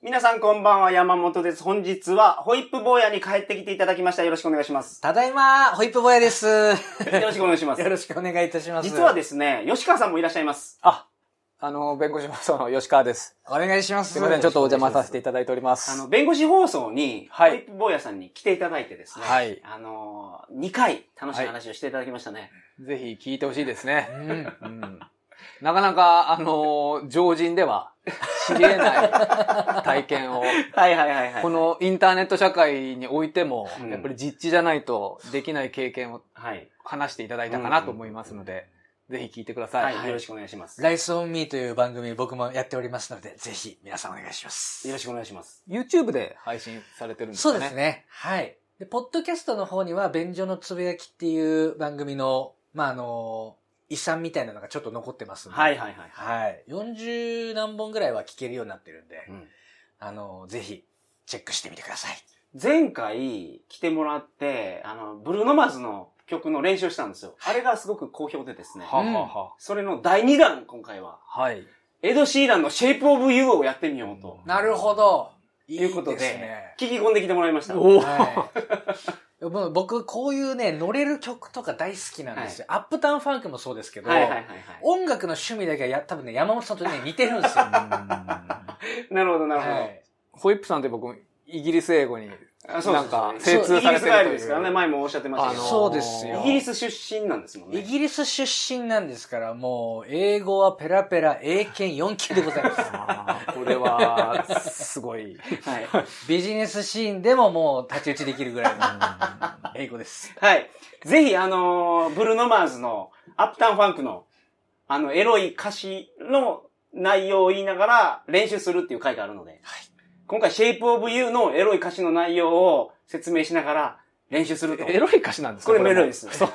皆さんこんばんは、山本です。本日はホイップ坊やに帰ってきていただきました。よろしくお願いします。ただいまー、ホイップ坊やです。よろしくお願いします。よろしくお願いいたします。実はですね、吉川さんもいらっしゃいます。あ、弁護士放送の吉川です。お願いします。すいません、ちょっとお邪魔させていただいております。弁護士放送に、はい、ホイップ坊やさんに来ていただいてですね、はい、2回楽しい話をしていただきましたね。はい、ぜひ聞いてほしいですね。うんうんなかなか、常人では知り得ない体験を、このインターネット社会においても、やっぱり実地じゃないとできない経験を話していただいたかなと思いますので、ぜひ聞いてください。はい、よろしくお願いします。ライスオンミーという番組僕もやっておりますので、ぜひ皆さんお願いします。よろしくお願いします。YouTube で配信されてるんですかね。そうですね。はい。で、ポッドキャストの方には、便所のつぶやきっていう番組の、遺産みたいなのがちょっと残ってますんで。はい。40何本ぐらいは聞けるようになってるんで、ぜひチェックしてみてください。前回来てもらって、ブルーノマーズの曲の練習したんですよ。あれがすごく好評でですね。それの第2弾、今回は。はい。エド・シーランの Shape of You をやってみようと。なるほど。いうことで、聞き込んできてもらいました。僕、こういうね、乗れる曲とか大好きなんですよ。アップタウンファンクもそうですけど、音楽の趣味だけは多分ね、山本さんとね、似てるんですよ。なるほど。ホイップさんって僕、イギリス英語に、なんか、精通されてるという。イギリス帰りですからね、前もおっしゃってましたけど。そうですよ。イギリス出身なんですもんね。イギリス出身なんですから、もう、英語はペラペラ、英検4級でございます。これは、すごい。はい。ビジネスシーンでももう、太刀打ちできるぐらいの英語です。はい。ぜひ、ブルーノマーズの、アップタウンファンクの、エロい歌詞の内容を言いながら練習するっていう回があるので。はい。今回、Shape of You のエロい歌詞の内容を説明しながら練習すると。エロい歌詞なんですか？これメロディーです。そう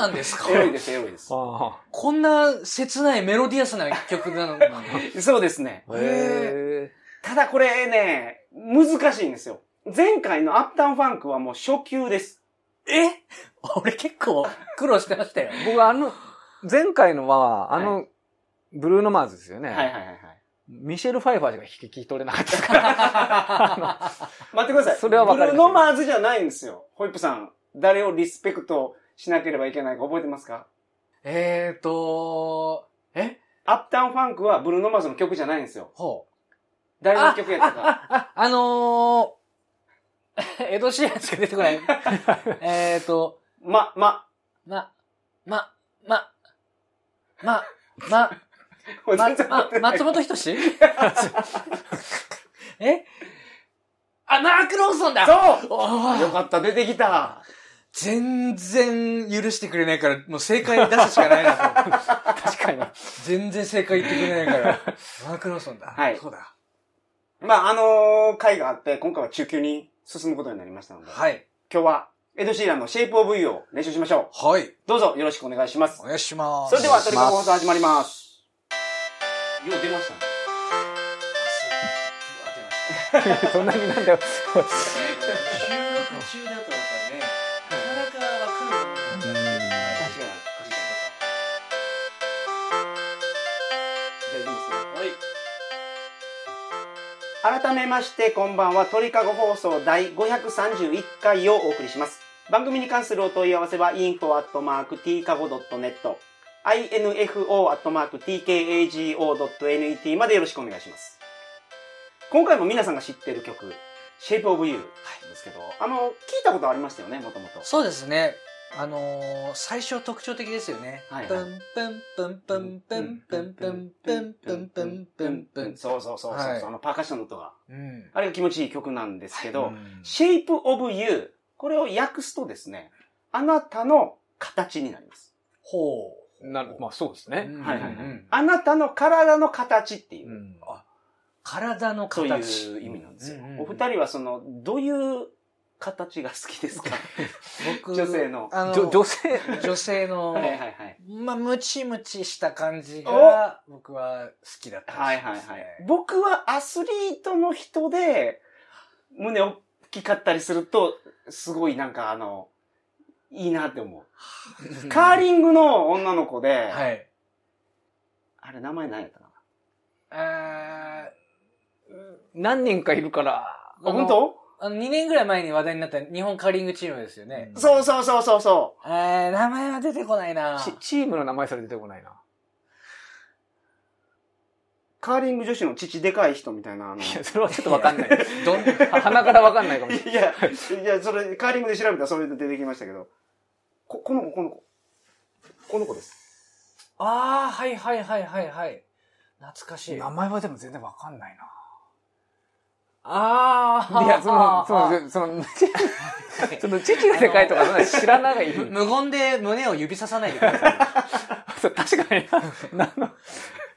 なんですか？エロいです、エロいです。こんな切ないメロディアスな曲なのかな？そうですね。ただこれね、難しいんですよ。前回のアップタウンファンクはもう初級です。俺結構苦労してましたよ。僕前回のは、ブルーノマーズですよね。ミシェル・ファイファーしか聞き取れなかったから。待ってください。それは分かる。ブルーノマーズじゃないんですよ。ホイップさん、誰をリスペクトしなければいけないか覚えてますか？アップタウンファンクはブルーノマーズの曲じゃないんですよ。ほう。誰の曲やったか。エド・シーランしか出てこない。松本人志マーク・ローソンだ。そうよかった、出てきた。全然許してくれないから、もう正解出すしかないな。確かに。全然正解言ってくれないから。マーク・ローソンだ。はい。そうだ。回があって、今回は中級に進むことになりましたので。はい。今日は、エド・シーランの Shape of You を練習しましょう。はい。どうぞよろしくお願いします。お願いします。それでは、トリコ放送始まります。よう出ましたね。そんなになんだよ。収録中だと思ったね。なかなかわかるもんね。確かに。じゃあいいですよ。はい。改めましてこんばんは、鳥かご放送第531回をお送りします。番組に関するお問い合わせは info@tkago.net info@tkago.net までよろしくお願いします。今回も皆さんが知ってる曲、Shape of You ですけど、聞いたことありましたよね、もともと。そうですね。最初特徴的ですよね。プンプンプンプンプンプンプンプンプンプンプンプン。そう。パーカッションの音が。あれが気持ちいい曲なんですけど、Shape of You、これを訳すとですね、あなたの形になります。ほう。まあそうですね。あなたの体の形っていう。体の形。という意味なんですよ。お二人はどういう形が好きですか？僕、女性の。女性の、ムチムチした感じが、僕は好きだったんですね。僕はアスリートの人で、胸大きかったりすると、すごいなんかいいなって思う。カーリングの女の子で、はい、あれ名前何やったかな。何年かいるから。あ、本当？2年ぐらい前に話題になった日本カーリングチームですよね。うん、そうそうそうそうそう。名前は出てこないな。チームの名前され出てこないな。カーリング女子の父でかい人みたいな。いや、それはちょっとわかんない。鼻からわかんないかもしれない。いや、それ、カーリングで調べたらそれで出てきましたけど。この子。この子です。ああ、はいはいはいはいはい。懐かしい。名前はでも全然わかんないな。ああ。いや、その、チキの世界とか知らない。無言で胸を指ささないでください。確かにな。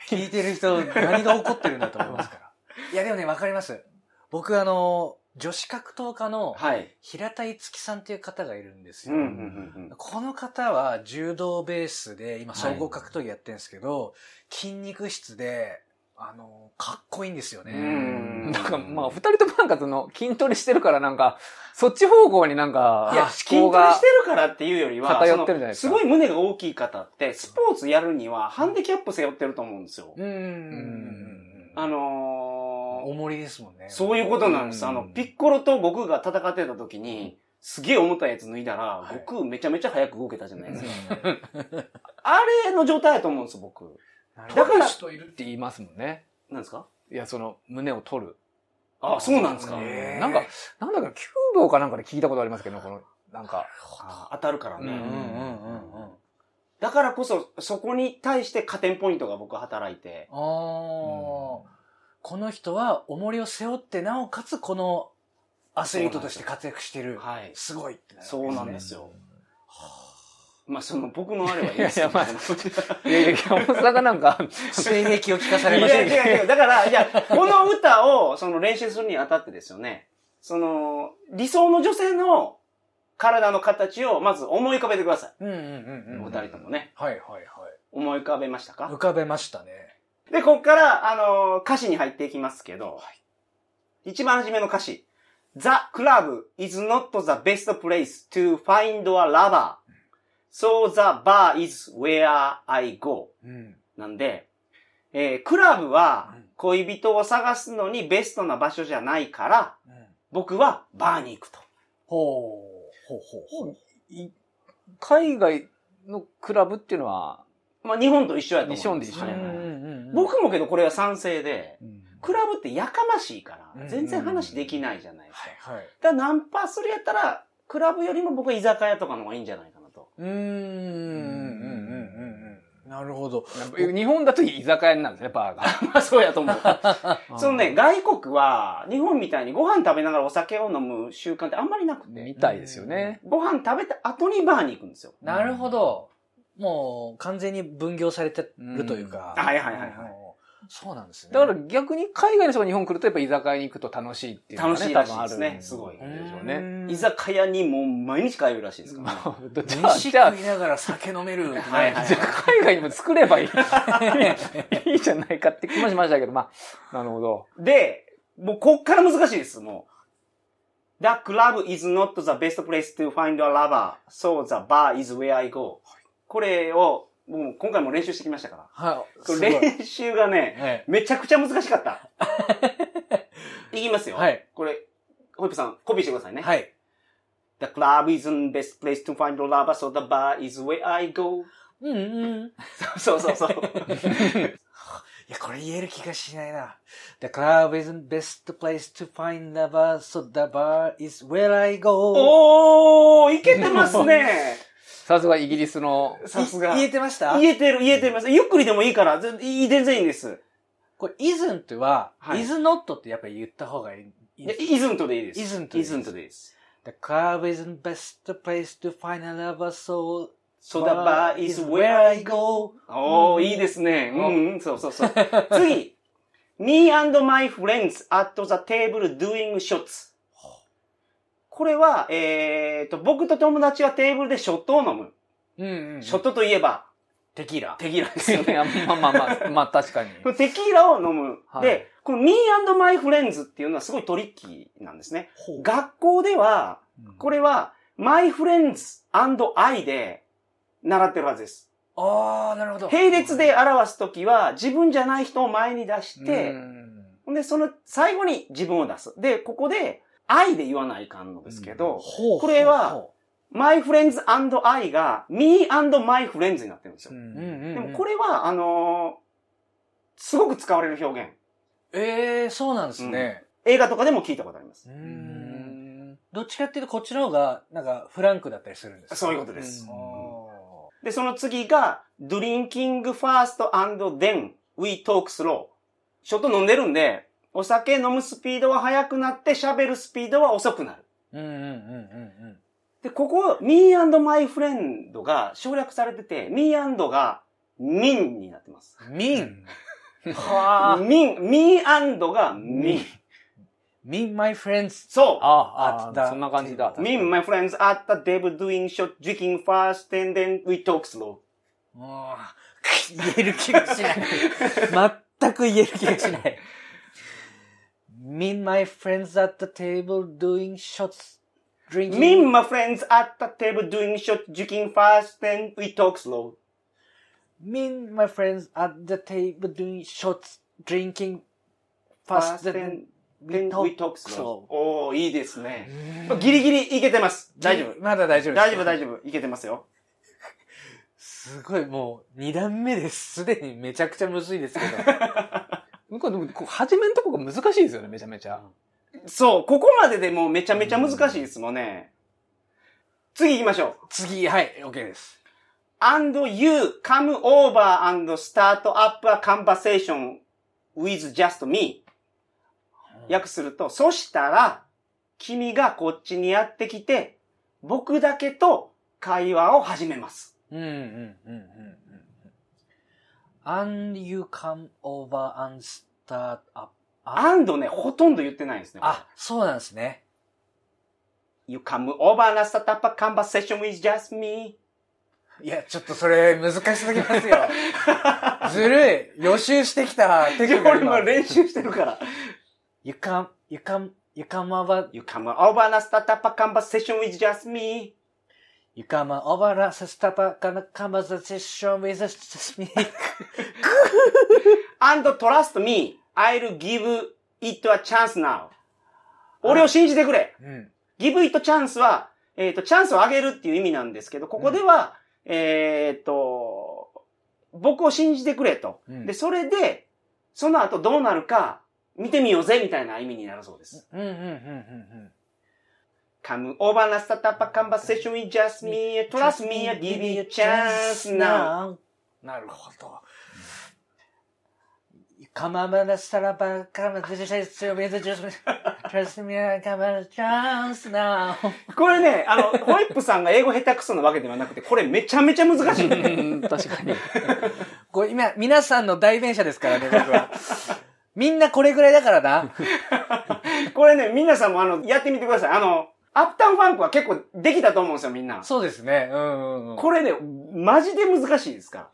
聞いてる人、何が起こってるんだと思いますから。いや、でもね、わかります。僕、女子格闘家の平田いつきさんっていう方がいるんですよ。うんうんうん、この方は柔道ベースで、今、総合格闘技やってるんですけど、はい、筋肉質で、かっこいいんですよね。なんか、まあ、二人ともなんか筋トレしてるからなんか、そっち方向になんか、いや、筋トレしてるからっていうよりは、偏ってるじゃないですか。すごい胸が大きい方って、スポーツやるにはハンディキャップ背負ってると思うんですよ。重りですもんね。そういうことなんです。ピッコロと悟空が戦ってた時に、すげえ重たいやつ脱いだら、はい、悟空めちゃめちゃ早く動けたじゃないですか。あれの状態やと思うんです、僕。だから人いるって言いますもんね。なんですか？いや、胸を取る。あ、そうなんですか。なんだか、弓道かなんかで聞いたことありますけど、当たるからね。だからこそ、そこに対して加点ポイントが僕は働いて。この人は重りを背負って、なおかつこのアスリートとして活躍してる。はい。すごいってなるんですね。そうなんですよ。まあ、僕のあればいいですよ。いや、山本さんがなんか、水撃を聞かされましたね。いや、だから、この歌を、練習するにあたってですよね。理想の女性の体の形を、まず思い浮かべてください。お二人ともね。はいはいはい。思い浮かべましたか？浮かべましたね。で、こっから、歌詞に入っていきますけど、はい、一番初めの歌詞。The club is not the best place to find a lover.So the bar is where I go.、うん、なんで、クラブは恋人を探すのにベストな場所じゃないから、うん、僕はバーに行くと。海外のクラブっていうのは、まあ日本と一緒やと思うんです。日本と一緒やね。僕もけどこれは賛成で、うん、クラブってやかましいから、全然話できないじゃないですか。だからナンパするやったら、クラブよりも僕は居酒屋とかの方がいいんじゃないかな。なるほど。日本だと居酒屋なんですね、バーが。まあそうやと思う。外国は日本みたいにご飯食べながらお酒を飲む習慣ってあんまりなくて。みたいですよね。ご飯食べた後にバーに行くんですよ。なるほど。もう完全に分業されてるというか。はいはいはい。そうなんですね。だから逆に海外の人が日本来るとやっぱ居酒屋に行くと楽しいっていうのがね、多分あるんですね。すごい。居酒屋にもう毎日通うらしいですから。飯食いながら酒飲める。はいはい。海外にも作ればいい。いいじゃないかって気もしましたけど、まあ、なるほど。で、もうこっから難しいです、もう。The club is not the best place to find a lover, so the bar is where I go. これを、もう今回も練習してきましたから。はい。練習がね、めちゃくちゃ難しかった。いきますよ。はい。これ、ホイップさん、コピーしてくださいね。はい。The club isn't the best place to find a lover, so the bar is where I go. そう。いや、これ言える気がしないな。The club isn't the best place to find a lover, so the bar is where I go. おー、いけてますね。さすがイギリスの。さすが。言えてました？言えてます。ゆっくりでもいいから、全然いいんです。これ、isn't は、is not ってやっぱり言った方がいい。isn't でいいです。isn't でいいです。The club isn't best place to find a lover, so the bar is where I go. おー、いいですね。そう。次。Me and my friends at the table doing shots.これは、僕と友達はテーブルでショットを飲む。ショットといえば、テキーラ。テキーラですよね。まあ、確かに。テキーラを飲む。はい、で、この me and my friends っていうのはすごいトリッキーなんですね。学校では、これは、my friends and I で習ってるはずです。ああ、なるほど。並列で表すときは、自分じゃない人を前に出して、で、その最後に自分を出す。で、ここで愛で言わないかんのですけど、うん、これは、my friends and I が me and my friends になってるんですよ。うんうんうん、でもこれは、すごく使われる表現。そうなんですね、うん。映画とかでも聞いたことあります。どっちかっていうとこっちの方が、なんかフランクだったりするんですか？そういうことです。うん、で、その次が、drinking first and then we talk slow。ちょっと飲んでるんで、お酒飲むスピードは速くなって、喋るスピードは遅くなる。うんうんうんうんうん。で、ここ、me and my friend が省略されてて、me and が min になってます。min？ はぁ。min、me and が min。min my friends。そう。ああ、そんな感じだ。min my friends at the dev doing shot drinking fast and then we talk slow。ああ、言える気がしない。全く言える気がしない。Me and my friends at the table doing shots, drinking. Me and my friends at the table doing shots, drinking fast, and we talk slow. Me and my friends at the table doing shots, drinking fast, and we talk slow. おー、いいですね。ギリギリいけてます。大丈夫。まだ大丈夫です。大丈夫、大丈夫。いけてますよ。すごい、もう、2段目です。すでにめちゃくちゃむずいですけど。向こうでもこう始めのとこが難しいですよね、めちゃめちゃ。そう、ここまででもうめちゃめちゃ難しいですもんね。次行きましょう。次、はい、OK です。And you come over and start up a conversation with just me. 訳すると、そしたら、君がこっちにやってきて、僕だけと会話を始めます。うんうんうんうん。and you come over and start up. and ね、ほとんど言ってないんですね。あ、そうなんですね。you come over and start up a conversation with just me. いや、ちょっとそれ難しすぎますよ。ずるい。予習してきたテクニック。俺も練習してるから。you come over and start up a conversation with just me.You come over and start a conversation with me. And trust me, I'll give it a chance now. 俺を信じてくれ。うん、give it a chance は、チャンスをあげるっていう意味なんですけど、ここでは、うん、僕を信じてくれと、うん。で、それで、その後どうなるか見てみようぜみたいな意味になるそうです。うんうんうんうんうん。Come over and start up a conversation with just me. Trust me, I'll give you a chance now. なるほど。Come over and start up a conversation with just me. Trust me, I'll give you a chance now. これね、ホイップさんが英語下手くそなわけではなくて、これめちゃめちゃ難しい。確かに。これ今、皆さんの代弁者ですからね、僕は。みんなこれぐらいだからな。これね、皆さんもやってみてください。アップタウンファンクは結構できたと思うんですよ、みんな。そうですね。うんうん。これね、マジで難しいですから。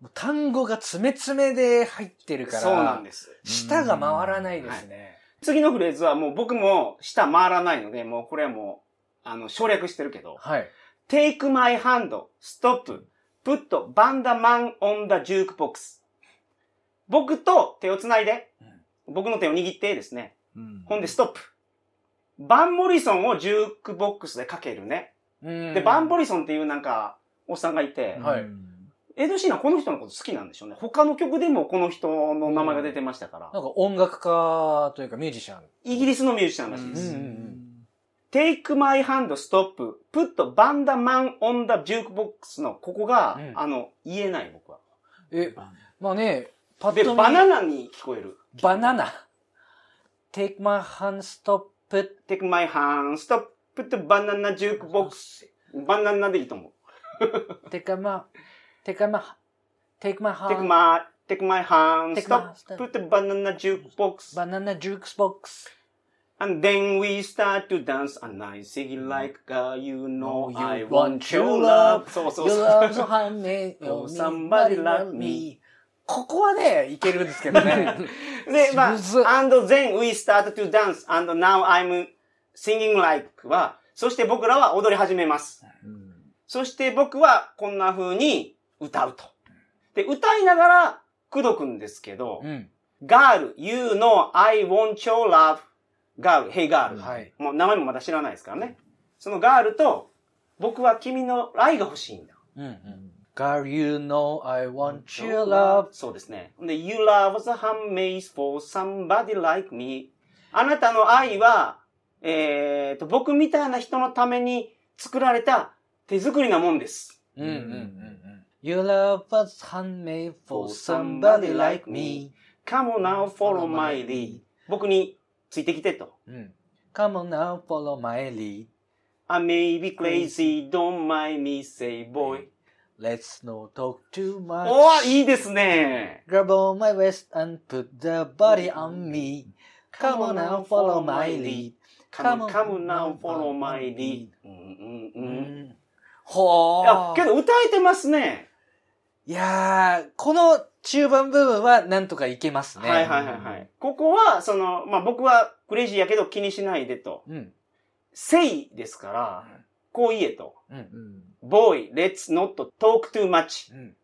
もう単語が詰め詰めで入ってるから。そうなんです。舌が回らないですね。はい、次のフレーズはもう僕も舌回らないので、もうこれはもう、省略してるけど。はい。take my hand, stop, put bandaman on the jukebox. 僕と手をつないで、僕の手を握ってですね。うん、ほんで、ストップ。バン・モリソンをジュークボックスでかけるね。で、バン・モリソンっていうなんか、おっさんがいて、はい、エド・シーナはこの人のこと好きなんでしょうね。他の曲でもこの人の名前が出てましたから。なんか音楽家というかミュージシャン。イギリスのミュージシャンらしいです。Take my hand, stop, put bandaman on the jukebox のここが、うん、言えない僕は。まあね、パッと見で、バナナに聞こえる。バナナ。Take my hand, stop.Take my hand, stop, put banana jukebox. バナナでいいと思う。Take my hand, stop, put banana jukebox. Banana jukebox. And then we start to dance and I sing like you know I want your love. そうそうそう。Your love so honey, oh somebody love me.ここはね、いけるんですけどね。で、まあ、and then we start to dance, and now I'm singing like は、そして僕らは踊り始めます。うん、そして僕はこんな風に歌うと。で、歌いながら口説くんですけど、うん、Girl, you know I want your love. Girl, hey girl、はい、もう名前もまだ知らないですからね。その Girl と、僕は君の愛が欲しいんだ。うんうん、Girl, you know I want your love. そうですね。で、You love was a handmaid for somebody like me. あなたの愛は、僕みたいな人のために作られた手作りなもんです。うんうんうんうん。Your love was handmade for somebody like me. Come on now, follow my lead. 僕についてきてと。うん、Come on now, follow my lead. I may be crazy, don't mind me, say boy.Let's not talk too much. おー、いいですね。Grab on my waist and put the body on me. Come on now, follow my lead. Come on now, follow my lead. うんうんうん。ほー。けど歌えてますね。いやー、この中盤部分はなんとかいけますね。はいはいはいはい。ここは、その、まあ、僕はクレイジーやけど気にしないでと。うん。Say ですから、こう言えと。うんうん。Boy, let's not talk too much.、うん、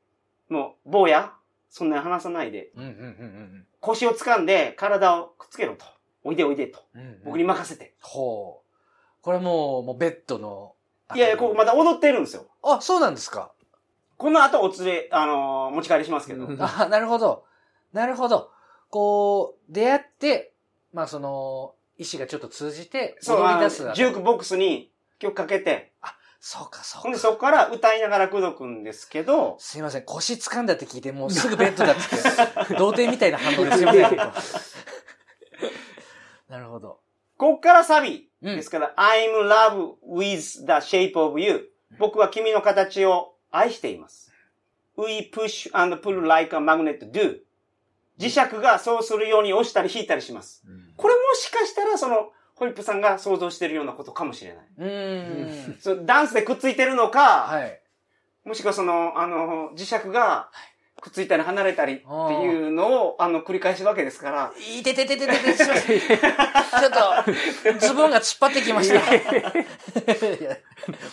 もう、坊や、そんなに話さないで、うんうんうんうん。腰を掴んで体をくっつけろと。おいでおいでと。うんうん、僕に任せて。ほう。これもうベッドの。いやいや、ここまだ踊ってるんですよ。あ、そうなんですか。この後お連れ、持ち帰りしますけど。あ、なるほど。なるほど。こう、出会って、まあその、意思がちょっと通じて、踊り出す。そう、ジュークボックスに曲かけて。あ、そうかそうか。ほんでそこから歌いながら口説くんですけど。すいません、腰掴んだって聞いてもうすぐベッドだって。童貞みたいな反応ですよね。なるほど。こっからサビですから、うん、I'm in love with the shape of you. 僕は君の形を愛しています。We push and pull like a magnet do. 磁石がそうするように押したり引いたりします。うん、これもしかしたらその、ホリップさんが想像してるようなことかもしれない。そう、ダンスでくっついてるのか、はい、もしくはその、磁石がくっついたり離れたりっていうのを、繰り返すわけですから。いてててててて、すいません。ちょっと、ズボンが突っ張ってきました。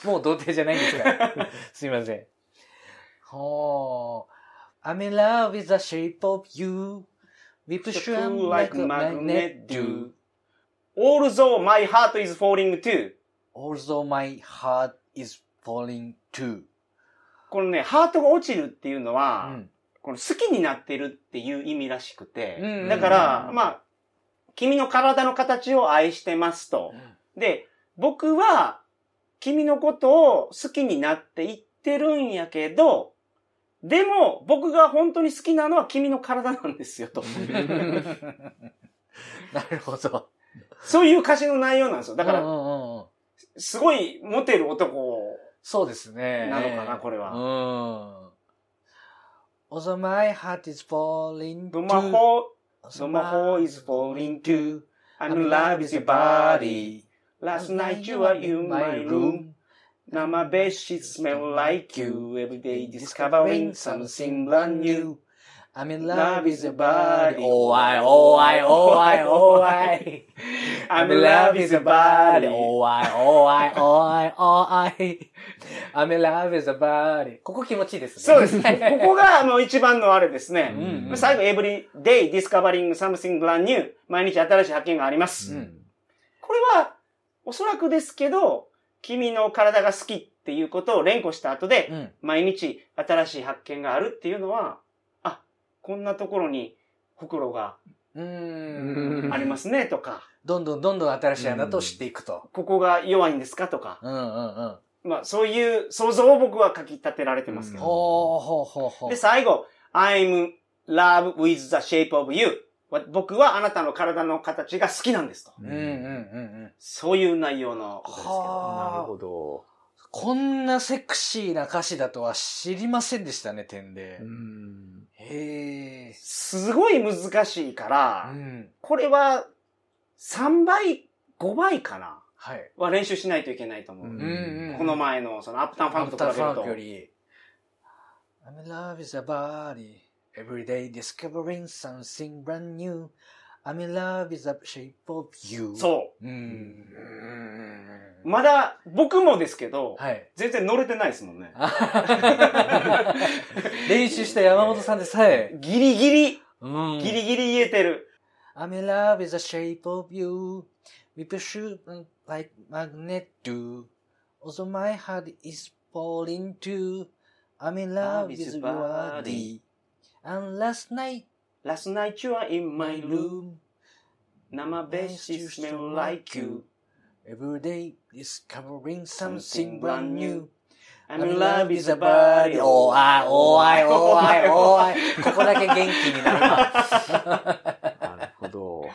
もう童貞じゃないんですから。すいません。ほー。I'm in love with the shape of you. We push you like a magnet do.Although my heart is falling too. Although my heart is falling too. このね、ハートが落ちるっていうのは、うん、この好きになってるっていう意味らしくて、うん、だから、まあ、君の体の形を愛してますと。うん、で、僕は君のことを好きになっていってるんやけど、でも僕が本当に好きなのは君の体なんですよと。なるほど。そういう歌詞の内容なんですよ。だから、すごいモテる男。そうですね。なのかな、これは。Also my heart is falling too. Also my heart is falling too. And love is your body. Last night you were in my room. Now my bed sheets smell like you. Every day discovering something brand new.I'm in love with your body. Oh, I, oh, I, oh, I, oh, I. I'm in love with your body. Oh, I, oh, I, oh, I, oh, I. I'm in love with your body. ここ気持ちいいですね。そうですね。ここが一番のあれですね。うんうん、最後、every day discovering something brand new. 毎日新しい発見があります。うん、これは、おそらくですけど、君の体が好きっていうことを連呼した後で、うん、毎日新しい発見があるっていうのは、こんなところにほくろがありますねとか。どんどんどんどん新しい穴と知っていくと。ここが弱いんですかとか。うんうんうん、まあそういう想像を僕はかき立てられてますけど。ほうほうほうほう。で、最後。I'm love with the shape of you. 僕はあなたの体の形が好きなんですと。うんうんうんうん、そういう内容のことですけど。なるほど。こんなセクシーな歌詞だとは知りませんでしたね、点で。すごい難しいから、うん、これは3倍、5倍かな、はい、は練習しないといけないと思う。うんうんうん、この前のそのアップタウンファンクと比べると。I'm in love with your body. Every day discovering something brand new. I'm in love with the shape of you. そう。うんまだ、僕もですけど、はい、全然乗れてないですもんね。練習した山本さんでさえ、ギリギリ、うん、ギリギリ言えてる。I'm in love is the shape of you. We pursue like magnet do. Also my heart is falling too. I'm in love is your body. And last night you are in my room. Nama best smell like you. Every day discovering something brand new.I'm in love is a body. おーい、おーい、おーい、おーい。ここだけ元気になるな。なるほど。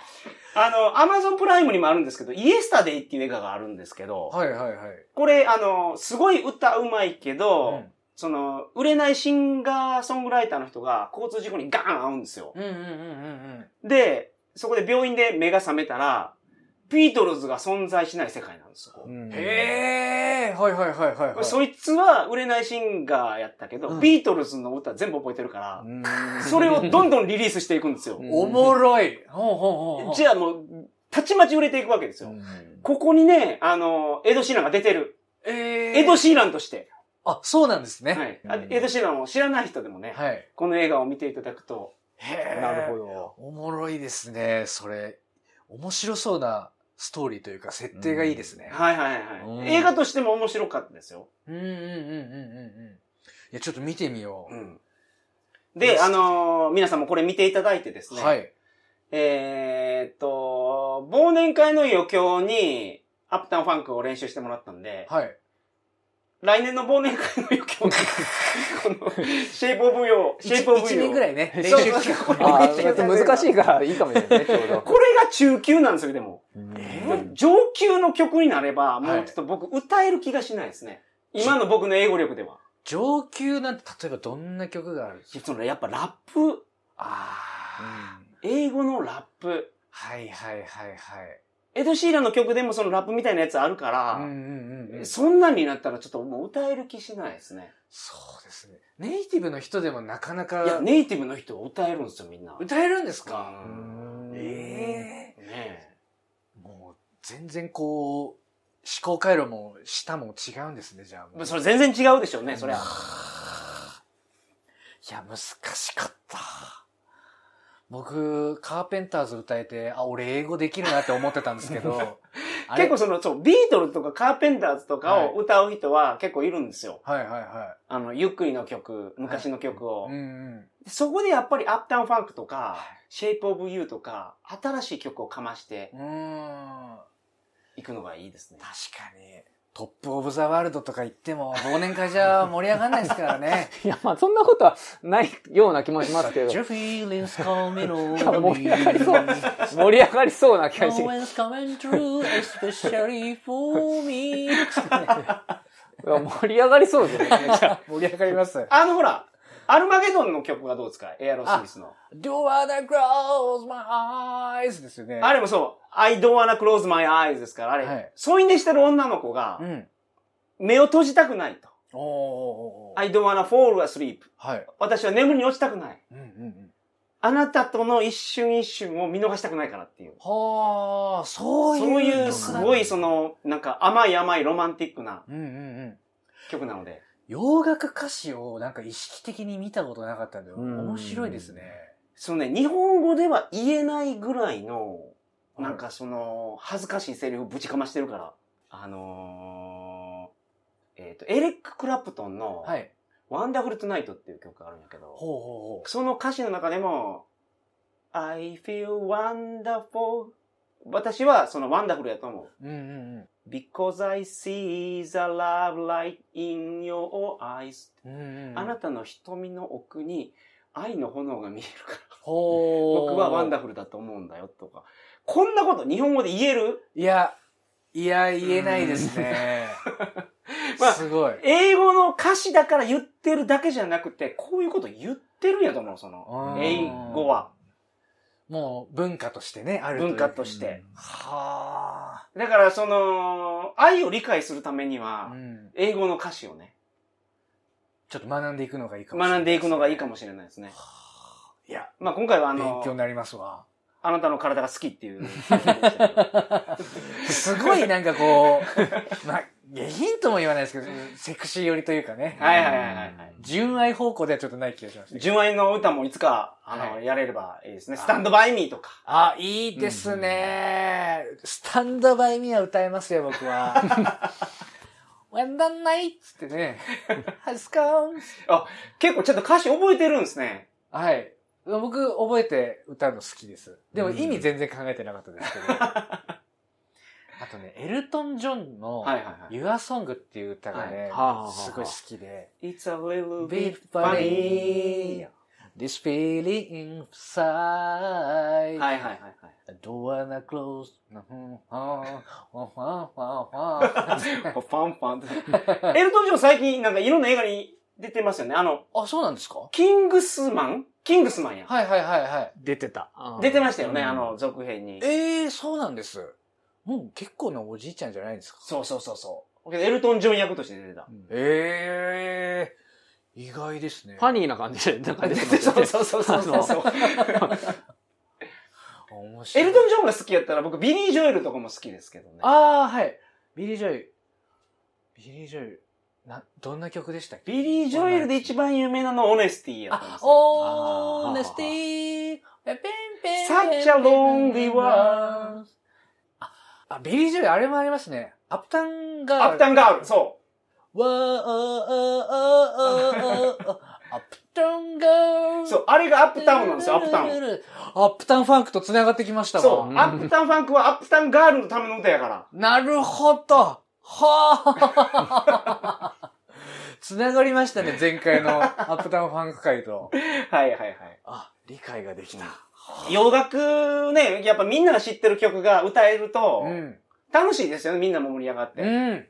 Amazon プライムにもあるんですけど、Yesterday っていう映画があるんですけど、はいはいはい。これ、すごい歌うまいけど、うん、売れないシンガーソングライターの人が交通事故にガーン合うんですよ。うんうんうんうんうん。で、そこで病院で目が覚めたら、ビートルズが存在しない世界なんですよ。うん、へー、はいはいはいはい。そいつは売れないシンガーやったけど、うん、ビートルズの歌全部覚えてるから、それをどんどんリリースしていくんですよ。おもろい。ほうほうほう。じゃあもう、たちまち売れていくわけですよ。ここにね、エド・シーランが出てる。エド・シーランとして。あ、そうなんですね。はい。エド・シーランを知らない人でもね、はい、この映画を見ていただくと。へー。なるほど。おもろいですね、それ。面白そうな。ストーリーというか設定がいいですね。うん、はいはいはい、うん。映画としても面白かったですよ。いや、ちょっと見てみよう。うん、で、皆さんもこれ見ていただいてですね。はい。忘年会の余興にアップタウンファンクを練習してもらったんで。はい。来年の忘年会の余興この、シェイプオブヨー、シェイプオブヨー。1年ぐらいね。練習期間。難しいからいいかもしれないね、ちょうど。これが中級なんですよ、でも。上級の曲になれば、もうちょっと僕歌える気がしないですね。はい、今の僕の英語力では。上級なんて、例えばどんな曲があるんですか？やっぱラップ。ああ、うん。英語のラップ。はいはいはいはい。エド・シーランの曲でもそのラップみたいなやつあるから、そんなになったらちょっともう歌える気しないですね。そうですね。ネイティブの人でもなかなか。いや、ネイティブの人は歌えるんですよ、みんな。歌えるんですか？ねえ。もう、全然こう、思考回路も舌も違うんですね、じゃあ。それ全然違うでしょうね、そりゃ。いや、難しかった。僕、カーペンターズ歌えて、あ、俺英語できるなって思ってたんですけど。結構そう、ビートルズとかカーペンターズとかを歌う人は結構いるんですよ。はいはいはい。ゆっくりの曲、昔の曲を。はい、うんうん、そこでやっぱりアップタウンファンクとか、はい、シェイプオブユーとか、新しい曲をかまして、いくのがいいですね。確かに。トップオブザワールドとか言っても、忘年会じゃ盛り上がんないですからね。いや、まあそんなことはないような気もしますけど。盛り上がりそう。盛り上がりそうな気がします。盛り上がりそうですね。盛り上がります。ほら、アルマゲドンの曲はどうですか？エアロスミスの。Do wanna close my eyes ですよね。あれもそう。I don't wanna close my eyes ですから、あれ、はい、添い寝してる女の子が、目を閉じたくないと。I don't wanna fall asleep、はい。私は眠りに落ちたくない、あなたとの一瞬一瞬を見逃したくないからっていう。はあ、そういうすごいなんか甘い甘いロマンティックな曲なので。洋楽歌詞をなんか意識的に見たことなかったんで、面白いですね。日本語では言えないぐらいの、なんか恥ずかしいセリフをぶちかましてるから。エレック・クラプトンの、ワンダフル・トゥナイトっていう曲があるんだけど、その歌詞の中でも、I feel wonderful。私はワンダフルやと思う。Because I see the love light in your eyes、あなたの瞳の奥に愛の炎が見えるから僕はワンダフルだと思うんだよとか、こんなこと日本語で言える？いや言えないですね。まあ、すごい英語の歌詞だから言ってるだけじゃなくて、こういうこと言ってるんやと思う、英語は。もう文化としてね、あるという。文化として。はあ。だから愛を理解するためには、英語の歌詞をね、ちょっと学んでいくのがいいかもしれないですね。はあ、いや、まあ今回は勉強になりますわ。あなたの体が好きっていう。すごいなんかこう、まあいや、ヒントも言わないですけど、セクシー寄りというかね。はいはいはいはい。純愛方向ではちょっとない気がします。純愛の歌もいつか、やれればいいですね。スタンドバイミーとか。あ、いいですね、うん。スタンドバイミーは歌えますよ、僕は。When the night ってね。has come. あ、結構ちょっと歌詞覚えてるんですね。はい。僕、覚えて歌うの好きです。でも意味全然考えてなかったですけど。あとね、エルトン・ジョンの Your Song っていう歌がね、すごい好きで。It's a little bit funny, this feeling inside. はいはいはい。I don't wanna close. エルトン・ジョン最近なんかいろんな映画に出てますよね。あ、そうなんですか？キングスマンや。はいはいはいはい。出てた。出てましたよね、続編に。そうなんです。もう結構なおじいちゃんじゃないですか。そうそうそうそう。エルトン・ジョン役として出てた。うん、意外ですね。ファニーな感じでなんか出てますよね。そうそうそうそう。面白い。エルトン・ジョンが好きやったら僕ビリー・ジョエルとかも好きですけどね。ああはい。ビリー・ジョエル。どんな曲でしたっけ？ビリー・ジョエルで一番有名なのオネスティやったんですよ。オネスティー、ペンペン。Such a lonely world。あ、ビリー・ジョエル、あれもありますね。アップタウンガール、そう。アップタウンガール。そう、あれがアップタウンなんですよ、アップタウン。アップタウンファンクと繋がってきましたわ。そう、アップタウンファンクはアップタウンガールのための歌やから。なるほど。はぁ繋がりましたね、前回のアップタウンファンク会と。はいはいはい。あ、理解ができた。洋楽ね、やっぱみんなが知ってる曲が歌えると、うん、楽しいですよね、みんなも盛り上がって。うん。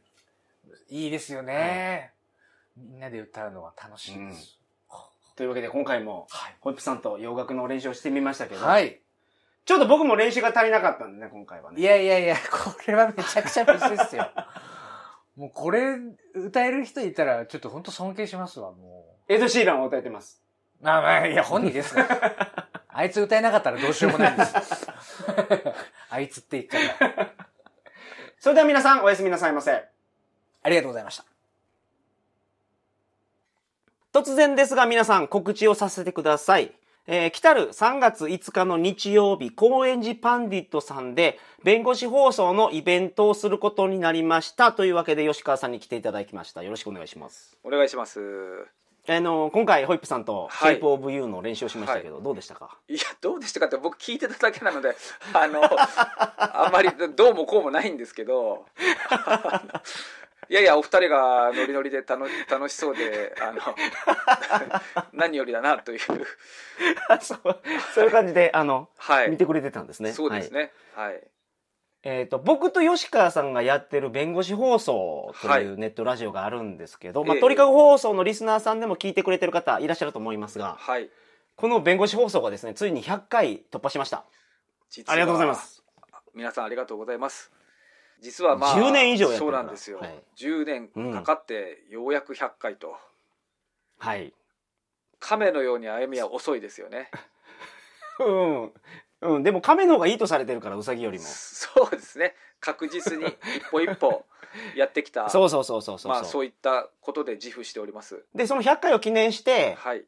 いいですよね。はい、みんなで歌うのは楽しいです。うん、というわけで今回も、はい、ホイップさんと洋楽の練習をしてみましたけど、はい、ちょっと僕も練習が足りなかったんでね、今回はね。いやいやいや、これはめちゃくちゃ難しいですよ。もうこれ、歌える人いたら、ちょっとほんと尊敬しますわ、もう。エド・シーランは歌えてます。まあ、いや、本人ですから。あいつ歌えなかったらどうしようもないんです。あいつって言っちゃった。それでは皆さんおやすみなさいませ。ありがとうございました。突然ですが皆さん告知をさせてください。来る3月5日の日曜日、高円寺パンディットさんで弁護士放送のイベントをすることになりました。というわけで吉川さんに来ていただきました。よろしくお願いします。お願いします。今回ホイップさんと Shape of You の練習をしましたけど、はい、どうでしたか？いや、どうでしたかって僕聞いてただけなのであんまりどうもこうもないんですけどいやいや、お二人がノリノリで楽しそうで何よりだなというそういう感じではい、見てくれてたんですね。そうですね、はい、はい、僕と吉川さんがやってる弁護士放送というネットラジオがあるんですけど、はい、鳥かご放送のリスナーさんでも聞いてくれてる方いらっしゃると思いますが、はい、この弁護士放送がですね、ついに100回突破しました。ありがとうございます。皆さんありがとうございます。実はまあ、10年以上やってるから。そうなんですよ。はい、10年かかってようやく100回と。はい。亀のように歩みは遅いですよね。うん。うん、でも亀の方がいいとされてるからウサギよりも。そうですね、確実に一歩一歩やってきたそう、まあ、そういったことで自負しております。でその100回を記念して、はい、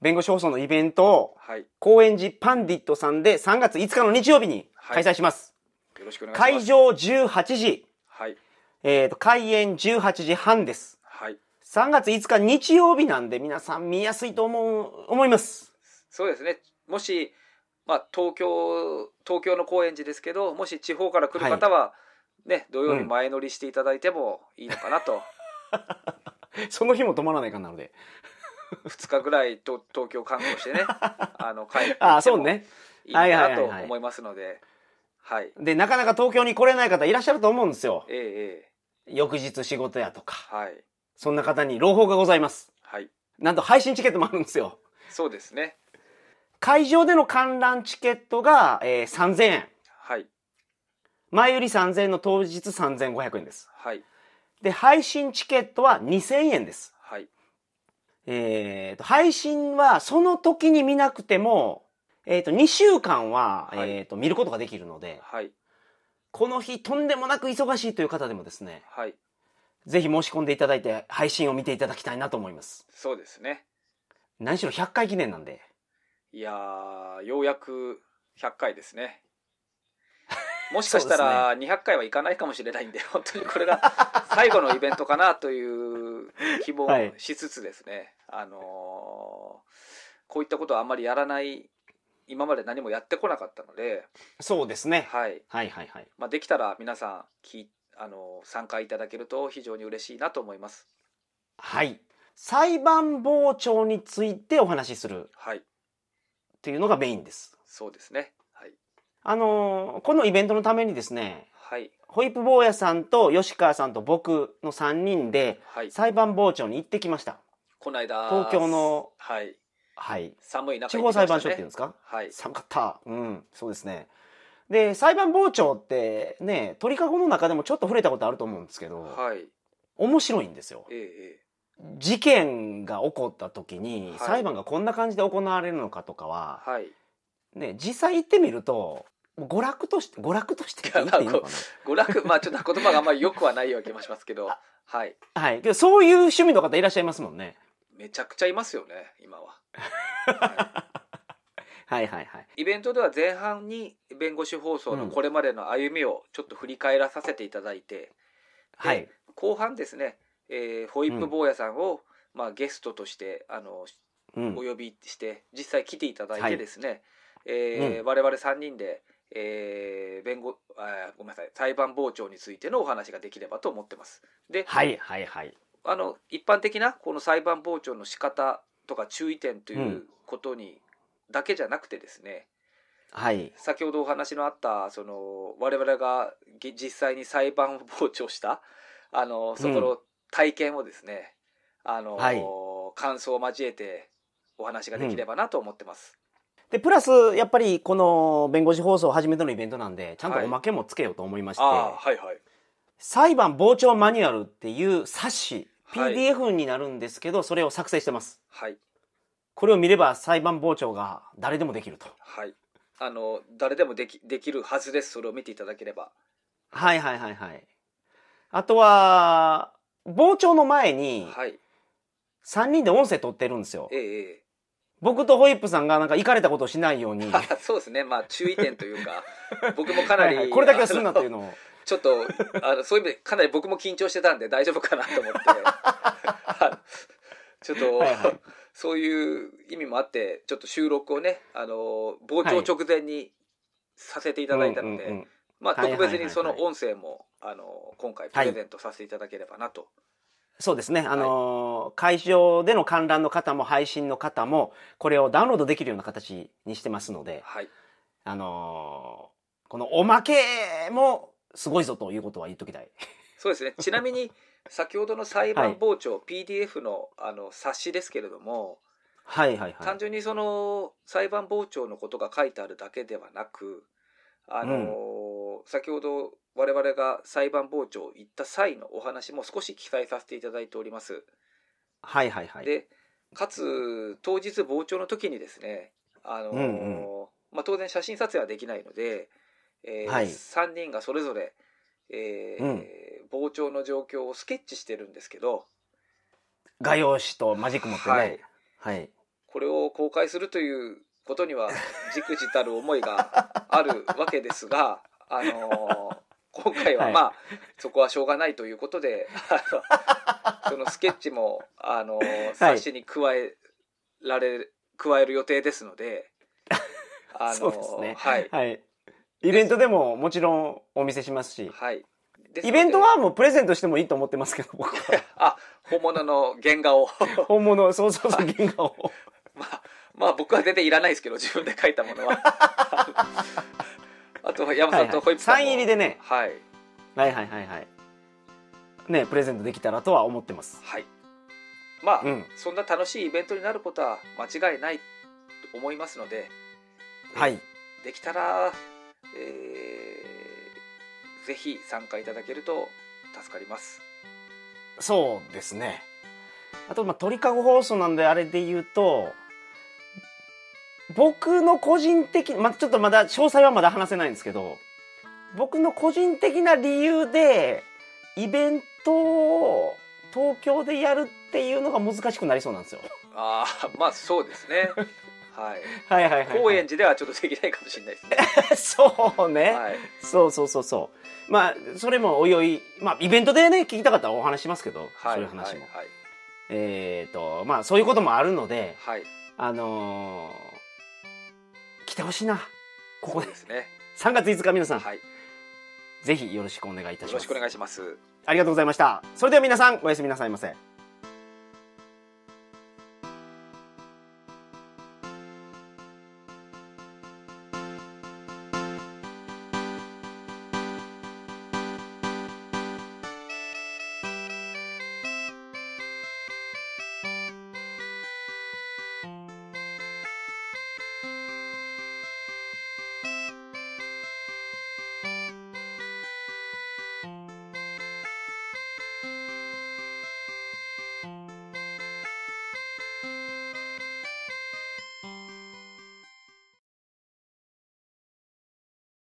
弁護士放送のイベントを、はい、高円寺パンディットさんで3月5日の日曜日に開催します、はい、よろしくお願いします。会場18時、はい、開演18時半です。はい、3月5日日曜日なんで皆さん見やすいと思います。そうですね、もしまあ、東京の高円寺ですけど、もし地方から来る方は、ね、はい、土曜日前乗りしていただいてもいいのかなと。その日も泊まらないかなので。2日ぐらいと東京観光してね、帰ってもいいかなと思いますので。はい。で、なかなか東京に来れない方いらっしゃると思うんですよ。翌日仕事やとか。はい。そんな方に朗報がございます。はい。なんと配信チケットもあるんですよ。そうですね。会場での観覧チケットが、3000円。はい。前売り3000円の当日3500円です。はい。で、配信チケットは2000円です。はい。配信はその時に見なくても、2週間は、はい、見ることができるので、はい。この日とんでもなく忙しいという方でもですね、はい。ぜひ申し込んでいただいて配信を見ていただきたいなと思います。そうですね。何しろ100回記念なんで。いやー、ようやく100回ですね。もしかしたら200回はいかないかもしれないんで、本当にこれが最後のイベントかなという希望をしつつですね、はい、こういったことはあんまりやらない、今まで何もやってこなかったので。そうですね、はい、はいはいはい、まあ、できたら皆さん参加いただけると非常に嬉しいなと思います。はい、裁判傍聴についてお話しする、はい、というのがメインです。そうですね、はい、このイベントのためにですね、はい、ホイップ坊やさんと吉川さんと僕の3人で裁判傍聴に行ってきました、はい、この間東京の、はいはい、寒い中、ね、地方裁判所っていうんですか、はい、寒かった、うん、そうですね。で、裁判傍聴ってね、鳥かごの中でもちょっと触れたことあると思うんですけど、はい、面白いんですよ、事件が起こった時に、はい、裁判がこんな感じで行われるのかとかは、はいね、実際行ってみると娯楽として言っていいのかな娯楽、まあちょっと言葉があんまり良くはないような気もしますけどはい、はい、けどそういう趣味の方いらっしゃいますもんね。めちゃくちゃいますよね今ははい、はいはいはい。イベントでは前半に弁護士放送のこれまでの歩みをちょっと振り返らさせていただいて、うん、はい、後半ですね、ホイップ坊やさんを、うん、まあ、ゲストとしてうん、お呼びして実際来ていただいてですね、はい、うん、我々3人で、ごめんなさい、裁判傍聴についてのお話ができればと思ってます。で、はいはいはい、一般的なこの裁判傍聴の仕方とか注意点ということに、うん、だけじゃなくてですね、はい、先ほどお話のあったその我々が実際に裁判を傍聴したそこの体験をですね、うん、はい、感想を交えてお話ができればなと思ってます、うん、でプラスやっぱりこの弁護士放送初めてのイベントなんでちゃんとおまけもつけようと思いまして、はい、はいはい、裁判傍聴マニュアルっていう冊子、はい、PDF になるんですけど、それを作成してます。はい、これを見れば裁判傍聴が誰でもできると。はい。誰でもできるはずです。それを見ていただければ。はいはいはいはい。あとは傍聴の前に3人で音声撮ってるんですよ。ええ。僕とホイップさんがなんかイカれたことをしないように。そうですね。まあ注意点というか、僕もかなりはい、はい、これだけはするなっていうのを。ちょっとそういう意味でかなり僕も緊張してたんで大丈夫かなと思って。ちょっと、はいはい、そういう意味もあってちょっと収録をね、傍聴直前にさせていただいたので、はい、まあ、特別にその音声も、今回プレゼントさせていただければなと、はい、そうですね、はい、会場での観覧の方も配信の方もこれをダウンロードできるような形にしてますので、はい、このおまけもすごいぞということは言っときたい。そうですね。ちなみに先ほどの裁判傍聴、はい、PDF の冊子ですけれども、はいはいはい、単純にその裁判傍聴のことが書いてあるだけではなく、うん、先ほど我々が裁判傍聴行った際のお話も少し記載させていただいております。はいはいはい。で、かつ当日傍聴の時にですね、うんうん、まあ、当然写真撮影はできないので、はい、3人がそれぞれ、うん、傍聴の状況をスケッチしてるんですけど、画用紙とマジック持ってね、はいはい、これを公開するということにはじくじたる思いがあるわけですが今回はまあ、はい、そこはしょうがないということでそのスケッチも冊子に加える予定ですのでそうですね、はいはい、イベントでももちろんお見せしますし、はい、ですのでイベントはもうプレゼントしてもいいと思ってますけど僕はあ、本物の原画を本物、そうそうそう、原画をまあ僕は全然いらないですけど自分で描いたものはあと山さんとホイップさんも、はいはい、サイン入りでね、はい、はいはいはいはいね、プレゼントできたらとは思ってます。はい、まあ、うん、そんな楽しいイベントになることは間違いないと思いますので、はい、できたらぜひ参加いただけると助かります。そうですね。あと、まあ、鳥かご放送なんであれで言うと、僕の個人的、まあ、ちょっとまだ詳細はまだ話せないんですけど、僕の個人的な理由でイベントを東京でやるっていうのが難しくなりそうなんですよ。ああ、まあそうですね。はい、はいはいはいはい。高円寺ではちょっとできないかもしれないですね。そうね、はい。そうそうそうそう。まあそれもおいおい、まあイベントでね聞きたかったらお話しますけど、はい、そういう話も。はいはい、まあそういうこともあるので、はい、来てほしいな。ここでですね。3月5日皆さん、はい、ぜひよろしくお願いいたします。よろしくお願いします。ありがとうございました。それでは皆さんおやすみなさいませ。